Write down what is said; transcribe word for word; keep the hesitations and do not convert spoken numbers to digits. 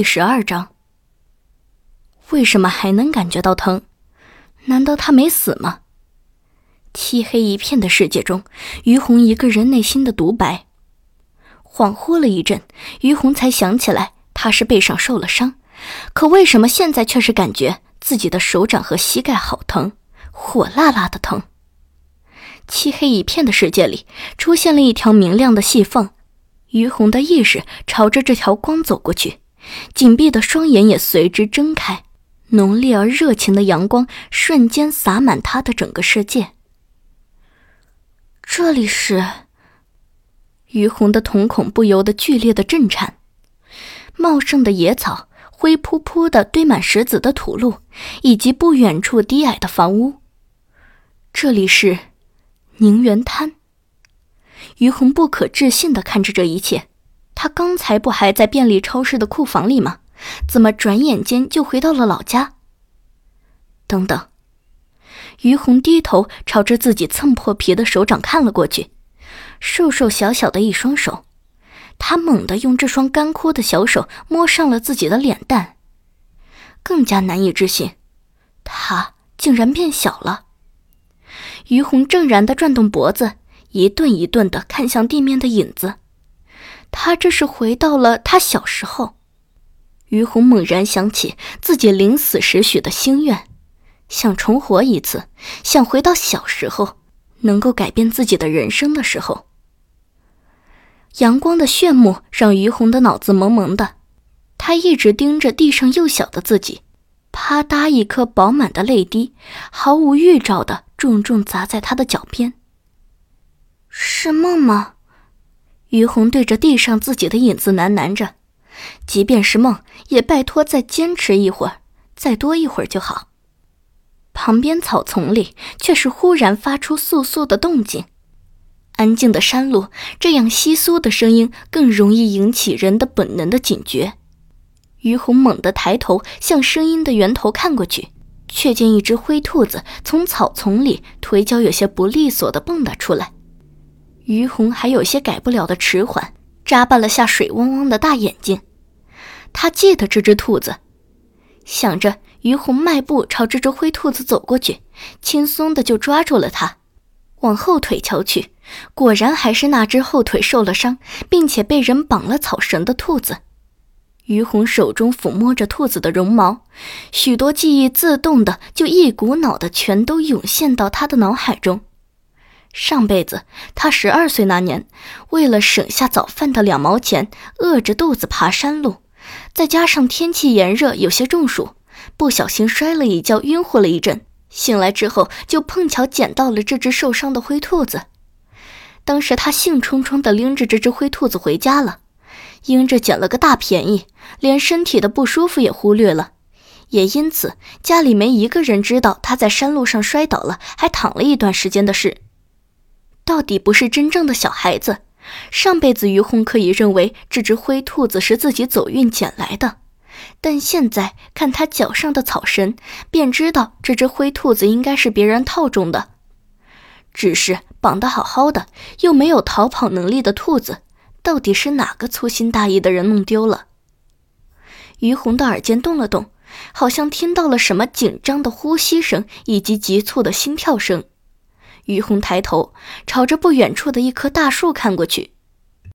第十二章。为什么还能感觉到疼？难道他没死吗？漆黑一片的世界中，于红一个人内心的独白。恍惚了一阵，于红才想起来他是背上受了伤，可为什么现在却是感觉自己的手掌和膝盖好疼，火辣辣的疼。漆黑一片的世界里，出现了一条明亮的细缝，于红的意识朝着这条光走过去，紧闭的双眼也随之睁开，浓烈而热情的阳光瞬间洒满他的整个世界。这里是……于红的瞳孔不由得剧烈的震颤，茂盛的野草，灰扑扑的堆满石子的土路，以及不远处低矮的房屋。这里是宁园滩。于红不可置信地看着这一切，他刚才不还在便利超市的库房里吗？怎么转眼间就回到了老家？等等，于红低头朝着自己蹭破皮的手掌看了过去，瘦瘦小小的一双手，他猛地用这双干枯的小手摸上了自己的脸蛋，更加难以置信，他竟然变小了。于红正然地转动脖子，一顿一顿地看向地面的影子，他这是回到了他小时候。于红猛然想起自己临死时许的心愿，想重活一次，想回到小时候，能够改变自己的人生的时候。阳光的炫目让于红的脑子蒙蒙的，他一直盯着地上幼小的自己，啪嗒一颗饱满的泪滴，毫无预兆地重重砸在他的脚边。是梦吗？于红对着地上自己的影子喃喃着，即便是梦，也拜托再坚持一会儿，再多一会儿就好。旁边草丛里却是忽然发出簌簌的动静，安静的山路，这样窸窣的声音更容易引起人的本能的警觉。于红猛地抬头向声音的源头看过去，却见一只灰兔子从草丛里腿脚有些不利索地蹦跶出来。于红还有些改不了的迟缓，眨巴了下水汪汪的大眼睛。他记得这只兔子，想着于红迈步朝这只灰兔子走过去，轻松的就抓住了它。往后腿瞧去，果然还是那只后腿受了伤，并且被人绑了草绳的兔子。于红手中抚摸着兔子的绒毛，许多记忆自动的就一股脑的全都涌现到他的脑海中。上辈子他十二岁那年，为了省下早饭的两毛钱，饿着肚子爬山路，再加上天气炎热有些中暑，不小心摔了一跤，晕乎了一阵，醒来之后就碰巧捡到了这只受伤的灰兔子。当时他兴冲冲地拎着这只灰兔子回家了，因着捡了个大便宜，连身体的不舒服也忽略了，也因此家里没一个人知道他在山路上摔倒了还躺了一段时间的事。到底不是真正的小孩子，上辈子于红可以认为这只灰兔子是自己走运捡来的，但现在看他脚上的草绳，便知道这只灰兔子应该是别人套中的。只是绑得好好的，又没有逃跑能力的兔子，到底是哪个粗心大意的人弄丢了？于红的耳尖动了动，好像听到了什么紧张的呼吸声以及急促的心跳声。于红抬头朝着不远处的一棵大树看过去，